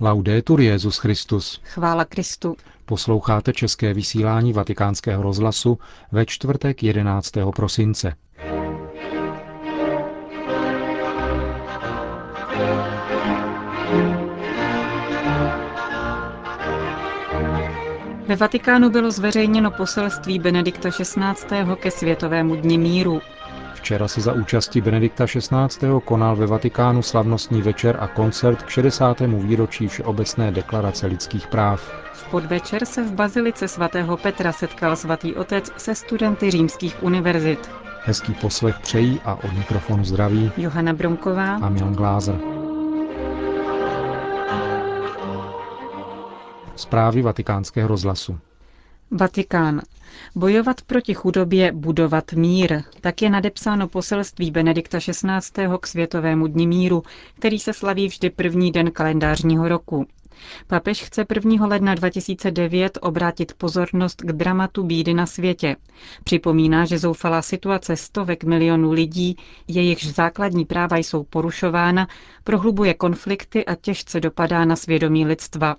Laudetur Jesus Christus. Chvála Kristu. Posloucháte české vysílání Vatikánského rozhlasu ve čtvrtek 11. prosince. Ve Vatikánu bylo zveřejněno poselství Benedikta XVI. Ke Světovému dni míru. Včera se za účasti Benedikta XVI. Konal ve Vatikánu slavnostní večer a koncert k 60. výročí Všeobecné deklarace lidských práv. V podvečer se v bazilice svatého Petra setkal svatý otec se studenty římských univerzit. Hezký poslech přejí a od mikrofonu zdraví Johana Bromková a Milan Glázer. Zprávy Vatikánského rozhlasu. Vatikán. Bojovat proti chudobě, budovat mír. Tak je nadepsáno poselství Benedikta XVI. K Světovému dni míru, který se slaví vždy první den kalendářního roku. Papež chce 1. ledna 2009 obrátit pozornost k dramatu bídy na světě. Připomíná, že zoufalá situace stovek milionů lidí, jejichž základní práva jsou porušována, prohlubuje konflikty a těžce dopadá na svědomí lidstva.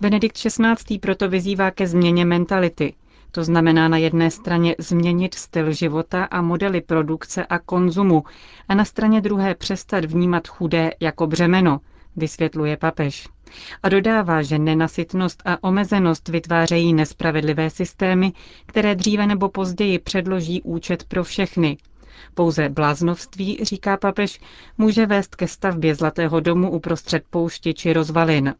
Benedikt XVI. Proto vyzývá ke změně mentality. To znamená na jedné straně změnit styl života a modely produkce a konzumu a na straně druhé přestat vnímat chudé jako břemeno, vysvětluje papež. A dodává, že nenasytnost a omezenost vytvářejí nespravedlivé systémy, které dříve nebo později předloží účet pro všechny. Pouze bláznovství, říká papež, může vést ke stavbě zlatého domu uprostřed poušti či rozvalin.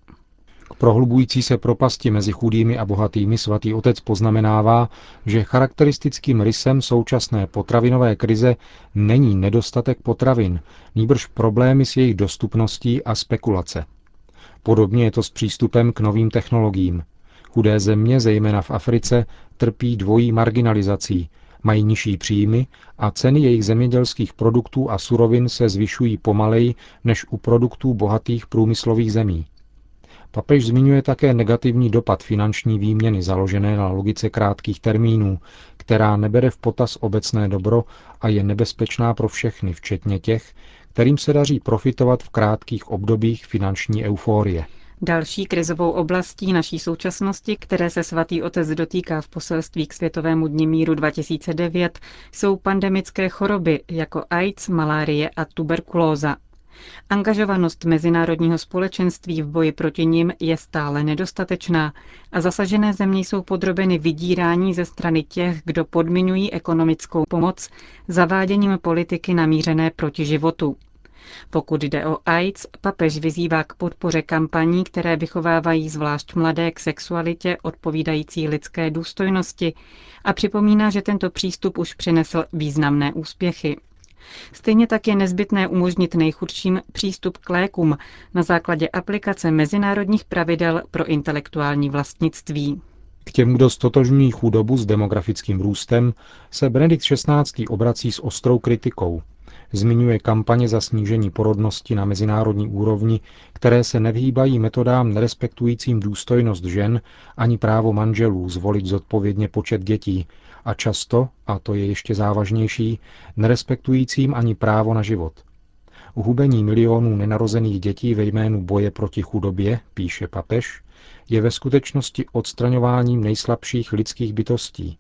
K prohlubující se propasti mezi chudými a bohatými svatý otec poznamenává, že charakteristickým rysem současné potravinové krize není nedostatek potravin, nýbrž problémy s jejich dostupností a spekulace. Podobně je to s přístupem k novým technologiím. Chudé země, zejména v Africe, trpí dvojí marginalizací, mají nižší příjmy a ceny jejich zemědělských produktů a surovin se zvyšují pomaleji než u produktů bohatých průmyslových zemí. Papež zmiňuje také negativní dopad finanční výměny založené na logice krátkých termínů, která nebere v potaz obecné dobro a je nebezpečná pro všechny, včetně těch, kterým se daří profitovat v krátkých obdobích finanční euforie. Další krizovou oblastí naší současnosti, které se svatý otec dotýká v poselství k Světovému dni míru 2009, jsou pandemické choroby jako AIDS, malárie a tuberkulóza. Angažovanost mezinárodního společenství v boji proti nim je stále nedostatečná a zasažené země jsou podrobeny vydírání ze strany těch, kdo podmiňují ekonomickou pomoc zaváděním politiky namířené proti životu. Pokud jde o AIDS, papež vyzývá k podpoře kampaní, které vychovávají zvlášť mladé k sexualitě odpovídající lidské důstojnosti a připomíná, že tento přístup už přinesl významné úspěchy. Stejně tak je nezbytné umožnit nejchudším přístup k lékům na základě aplikace mezinárodních pravidel pro intelektuální vlastnictví. K těm, kdo ztotožňují chudobu s demografickým růstem, se Benedikt XVI. Obrací s ostrou kritikou. Zmiňuje kampaně za snížení porodnosti na mezinárodní úrovni, které se nevyhýbají metodám nerespektujícím důstojnost žen ani právo manželů zvolit zodpovědně počet dětí a často, a to je ještě závažnější, nerespektujícím ani právo na život. Hubení milionů nenarozených dětí ve jménu boje proti chudobě, píše papež, je ve skutečnosti odstraňováním nejslabších lidských bytostí.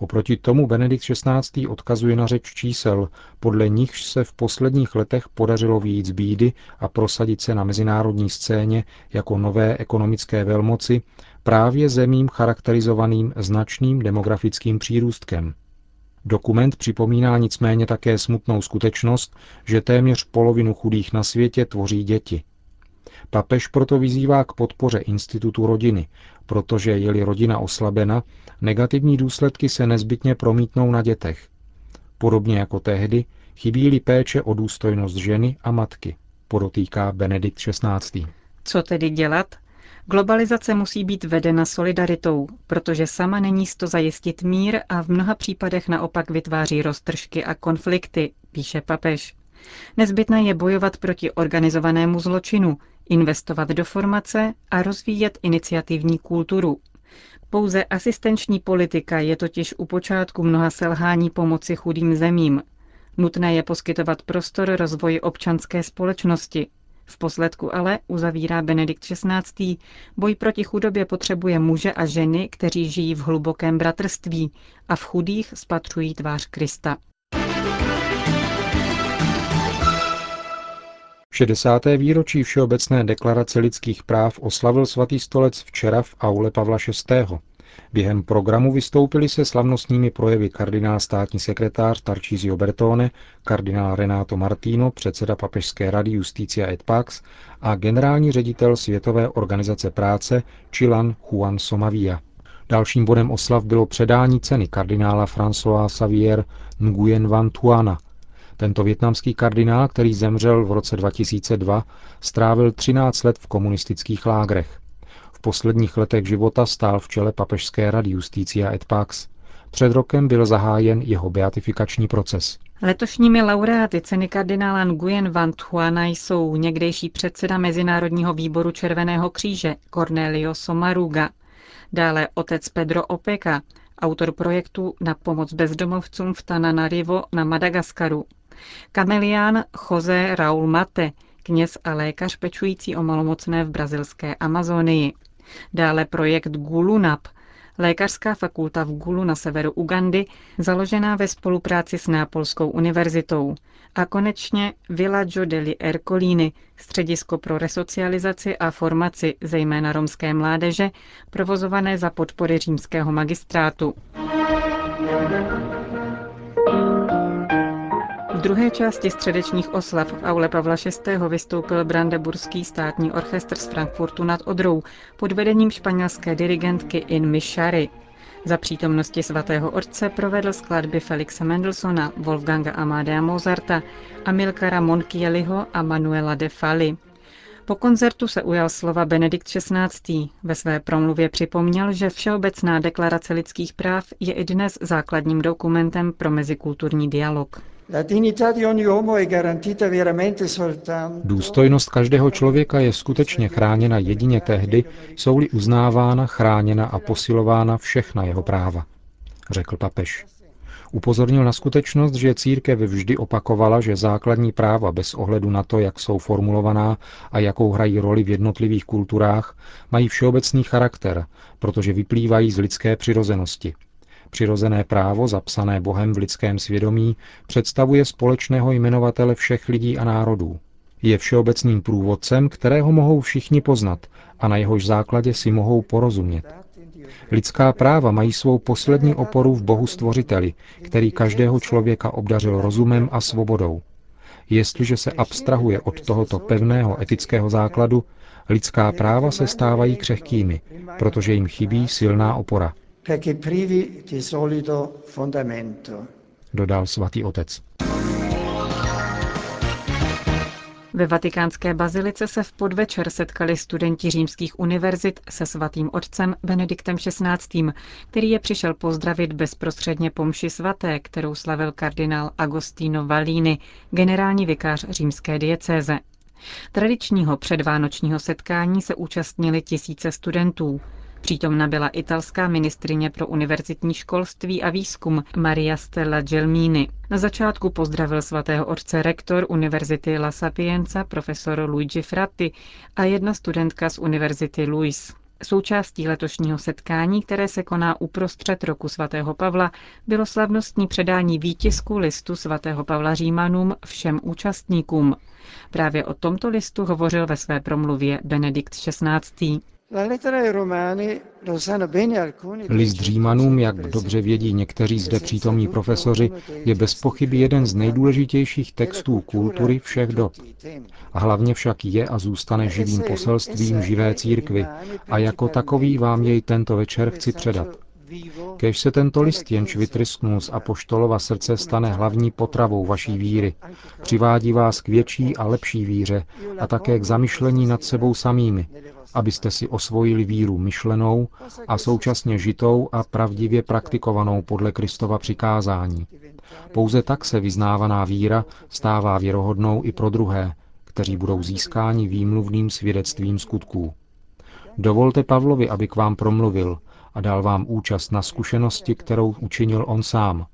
Oproti tomu Benedikt XVI. Odkazuje na řeč čísel, podle nichž se v posledních letech podařilo vyjít z bídy a prosadit se na mezinárodní scéně jako nové ekonomické velmoci právě zemím charakterizovaným značným demografickým přírůstkem. Dokument připomíná nicméně také smutnou skutečnost, že téměř polovinu chudých na světě tvoří děti. Papež proto vyzývá k podpoře institutu rodiny, protože je-li rodina oslabena, negativní důsledky se nezbytně promítnou na dětech. Podobně jako tehdy, chybí-li péče o důstojnost ženy a matky, podotýká Benedikt XVI. Co tedy dělat? Globalizace musí být vedena solidaritou, protože sama není s to zajistit mír a v mnoha případech naopak vytváří roztržky a konflikty, píše papež. Nezbytné je bojovat proti organizovanému zločinu, investovat do formace a rozvíjet iniciativní kulturu. Pouze asistenční politika je totiž u počátku mnoha selhání pomoci chudým zemím. Nutné je poskytovat prostor rozvoji občanské společnosti. Vposledku ale, uzavírá Benedikt XVI., boj proti chudobě potřebuje muže a ženy, kteří žijí v hlubokém bratrství a v chudých spatřují tvář Krista. V 60. výročí Všeobecné deklarace lidských práv oslavil Svatý stolec včera v aule Pavla VI. Během programu vystoupili se slavnostními projevy kardinál státní sekretář Tarcísio Bertone, kardinál Renato Martino, předseda Papežské rady Justitia et Pax a generální ředitel Světové organizace práce Chilan Juan Somavia. Dalším bodem oslav bylo předání ceny kardinála François Xavier Nguyen Van Thuana. Tento vietnamský kardinál, který zemřel v roce 2002, strávil 13 let v komunistických lágrech. V posledních letech života stál v čele Papežské rady Justitia et Pax. Před rokem byl zahájen jeho beatifikační proces. Letošními laureáty ceny kardinála Nguyen Van Thuana jsou někdejší předseda Mezinárodního výboru Červeného kříže Cornélio Somaruga, dále otec Pedro Opeka, autor projektu na pomoc bezdomovcům v Tananarivo na Madagaskaru, kamelián José Raúl Mate, kněz a lékař pečující o malomocné v brazilské Amazonii. Dále projekt Gulunap, lékařská fakulta v Gulu na severu Ugandy, založená ve spolupráci s Nápolskou univerzitou. A konečně Villaggio degli Ercolini, středisko pro resocializaci a formaci zejména romské mládeže, provozované za podpory římského magistrátu. V druhé části středečních oslav v aule Pavla VI. Vystoupil Brandeburský státní orchestr z Frankfurtu nad Odrou pod vedením španělské dirigentky Inmi Shary. Za přítomnosti svatého otce provedl skladby Felixe Mendelssohna, Wolfganga Amadea Mozarta, Amilcara Monchieliho a Manuela de Fally. Po koncertu se ujal slova Benedikt XVI. Ve své promluvě připomněl, že Všeobecná deklarace lidských práv je i dnes základním dokumentem pro mezikulturní dialog. Důstojnost každého člověka je skutečně chráněna jedině tehdy, jsou-li uznávána, chráněna a posilována všechna jeho práva, řekl papež. Upozornil na skutečnost, že církev vždy opakovala, že základní práva bez ohledu na to, jak jsou formulovaná a jakou hrají roli v jednotlivých kulturách, mají všeobecný charakter, protože vyplývají z lidské přirozenosti. Přirozené právo, zapsané Bohem v lidském svědomí, představuje společného jmenovatele všech lidí a národů. Je všeobecným průvodcem, kterého mohou všichni poznat a na jehož základě si mohou porozumět. Lidská práva mají svou poslední oporu v Bohu Stvořiteli, který každého člověka obdařil rozumem a svobodou. Jestliže se abstrahuje od tohoto pevného etického základu, lidská práva se stávají křehkými, protože jim chybí silná opora, dodal svatý otec. Ve vatikánské bazilice se v podvečer setkali studenti římských univerzit se svatým otcem Benediktem XVI., který je přišel pozdravit bezprostředně po mši svaté, kterou slavil kardinál Agostino Valini, generální vikář římské diecéze. Tradičního předvánočního setkání se účastnili tisíce studentů. Přítomna byla italská ministryně pro univerzitní školství a výzkum Maria Stella Gelmini. Na začátku pozdravil svatého otce rektor Univerzity La Sapienza profesor Luigi Fratti a jedna studentka z Univerzity Luis. Součástí letošního setkání, které se koná uprostřed roku svatého Pavla, bylo slavnostní předání výtisku listu svatého Pavla Římanům všem účastníkům. Právě o tomto listu hovořil ve své promluvě Benedikt XVI. List Římanům, jak dobře vědí někteří zde přítomní profesoři, je bez pochyby jeden z nejdůležitějších textů kultury všech dob. A hlavně však je a zůstane živým poselstvím živé církvy a jako takový vám jej tento večer chci předat. Kéž se tento list, jenž vytrysknul z apoštolova srdce, stane hlavní potravou vaší víry. Přivádí vás k větší a lepší víře a také k zamyšlení nad sebou samými, abyste si osvojili víru myšlenou a současně žitou a pravdivě praktikovanou podle Kristova přikázání. Pouze tak se vyznávaná víra stává věrohodnou i pro druhé, kteří budou získáni výmluvným svědectvím skutků. Dovolte Pavlovi, aby k vám promluvil a dal vám účast na zkušenosti, kterou učinil on sám.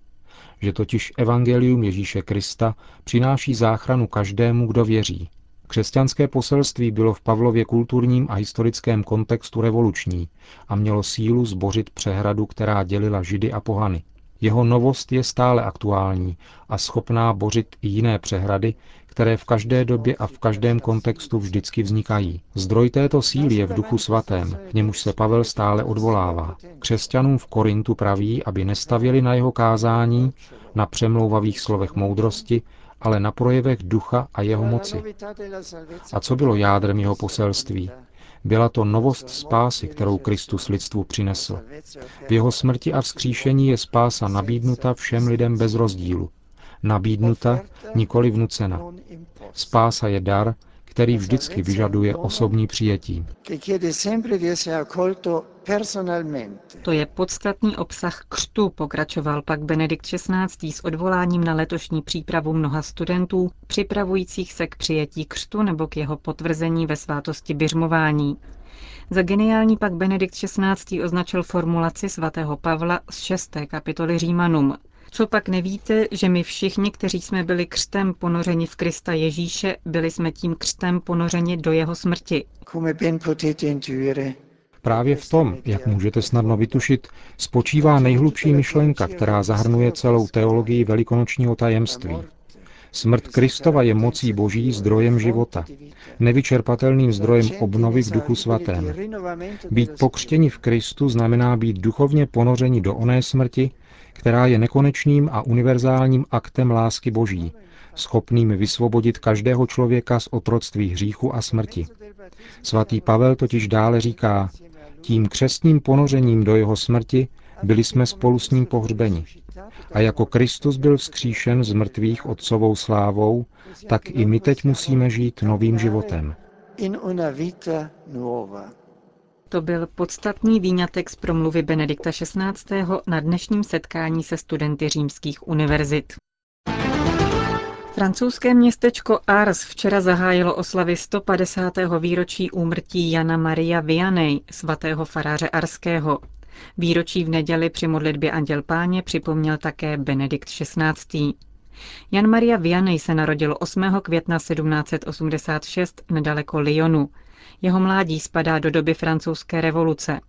Že totiž evangelium Ježíše Krista přináší záchranu každému, kdo věří. Křesťanské poselství bylo v Pavlově kulturním a historickém kontextu revoluční a mělo sílu zbořit přehradu, která dělila Židy a pohany. Jeho novost je stále aktuální a schopná bořit i jiné přehrady, které v každé době a v každém kontextu vždycky vznikají. Zdroj této síly je v Duchu svatém, k němuž se Pavel stále odvolává. Křesťanům v Korintu praví, aby nestavěli na jeho kázání, na přemlouvavých slovech moudrosti, ale na projevech Ducha a jeho moci. A co bylo jádrem jeho poselství? Byla to novost spásy, kterou Kristus lidstvu přinesl. V jeho smrti a vzkříšení je spása nabídnuta všem lidem bez rozdílu. Nabídnuta, nikoli vnucena. Spása je dar, který vždycky vyžaduje osobní přijetí. To je podstatný obsah křtu, pokračoval pak Benedikt XVI. S odvoláním na letošní přípravu mnoha studentů, připravujících se k přijetí křtu nebo k jeho potvrzení ve svátosti biřmování. Za geniální pak Benedikt XVI. Označil formulaci svatého Pavla z 6. kapitoly Římanům. Co pak nevíte, že my všichni, kteří jsme byli křtem ponořeni v Krista Ježíše, byli jsme tím křtem ponořeni do jeho smrti. Právě v tom, jak můžete snadno vytušit, spočívá nejhlubší myšlenka, která zahrnuje celou teologii velikonočního tajemství. Smrt Kristova je mocí Boží zdrojem života, nevyčerpatelným zdrojem obnovy v Duchu svatém. Být pokřtěni v Kristu znamená být duchovně ponořeni do oné smrti, která je nekonečným a univerzálním aktem lásky Boží, schopným vysvobodit každého člověka z otroctví hříchu a smrti. Svatý Pavel totiž dále říká, tím křestním ponořením do jeho smrti byli jsme spolu s ním pohřbeni. A jako Kristus byl vzkříšen z mrtvých otcovou slávou, tak i my teď musíme žít novým životem. To byl podstatný výňatek z promluvy Benedikta XVI. Na dnešním setkání se studenty římských univerzit. Francouzské městečko Ars včera zahájilo oslavy 150. výročí úmrtí Jana Maria Vianney, svatého faráře arského. Výročí v neděli při modlitbě Anděl Páně připomněl také Benedikt XVI. Jan Maria Vianney se narodil 8. května 1786 nedaleko Lyonu. Jeho mládí spadá do doby francouzské revoluce.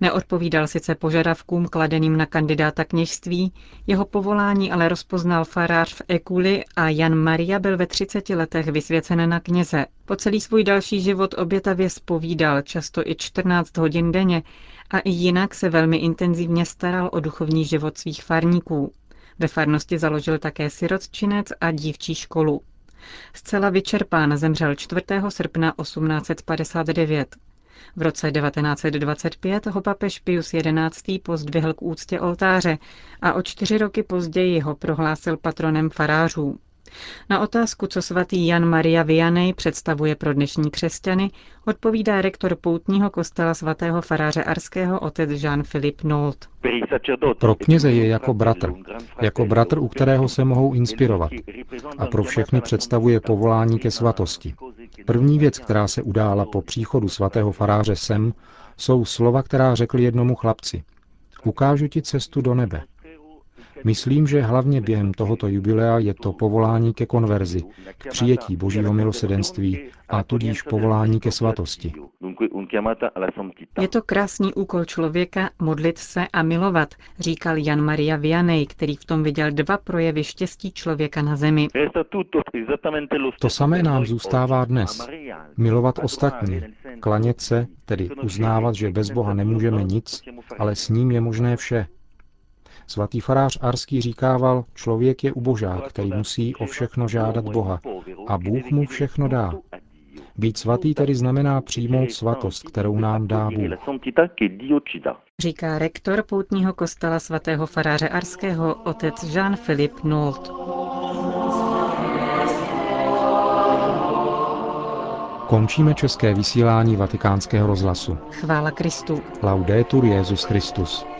Neodpovídal sice požadavkům kladeným na kandidáta kněžství, jeho povolání ale rozpoznal farář v Ekuli a Jan Maria byl ve 30 letech vysvěcen na kněze. Po celý svůj další život obětavě zpovídal, často i 14 hodin denně, a i jinak se velmi intenzivně staral o duchovní život svých farníků. Ve farnosti založil také sirotčinec a dívčí školu. Zcela vyčerpán zemřel 4. srpna 1859. V roce 1925 ho papež Pius XI. Pozdvihl k úctě oltáře a o 4 roky později ho prohlásil patronem farářů. Na otázku, co svatý Jan Maria Vianney představuje pro dnešní křesťany, odpovídá rektor poutního kostela svatého faráře arského otec Jean-Philippe Nault. Pro kněze je jako bratr, u kterého se mohou inspirovat. A pro všechny představuje povolání ke svatosti. První věc, která se udála po příchodu svatého faráře sem, jsou slova, která řekl jednomu chlapci. Ukážu ti cestu do nebe. Myslím, že hlavně během tohoto jubilea je to povolání ke konverzi, k přijetí Božího milosrdenství a tudíž povolání ke svatosti. Je to krásný úkol člověka modlit se a milovat, říkal Jan Maria Vianney, který v tom viděl 2 projevy štěstí člověka na zemi. To samé nám zůstává dnes. Milovat ostatní, klanět se, tedy uznávat, že bez Boha nemůžeme nic, ale s ním je možné vše. Svatý farář arský říkával, člověk je ubožák, který musí o všechno žádat Boha a Bůh mu všechno dá. Být svatý tedy znamená přijmout svatost, kterou nám dá Bůh. Říká rektor poutního kostela svatého faráře arského otec Jean-Philippe Nault. Končíme české vysílání Vatikánského rozhlasu. Chvála Kristu. Laudetur Jesus Christus.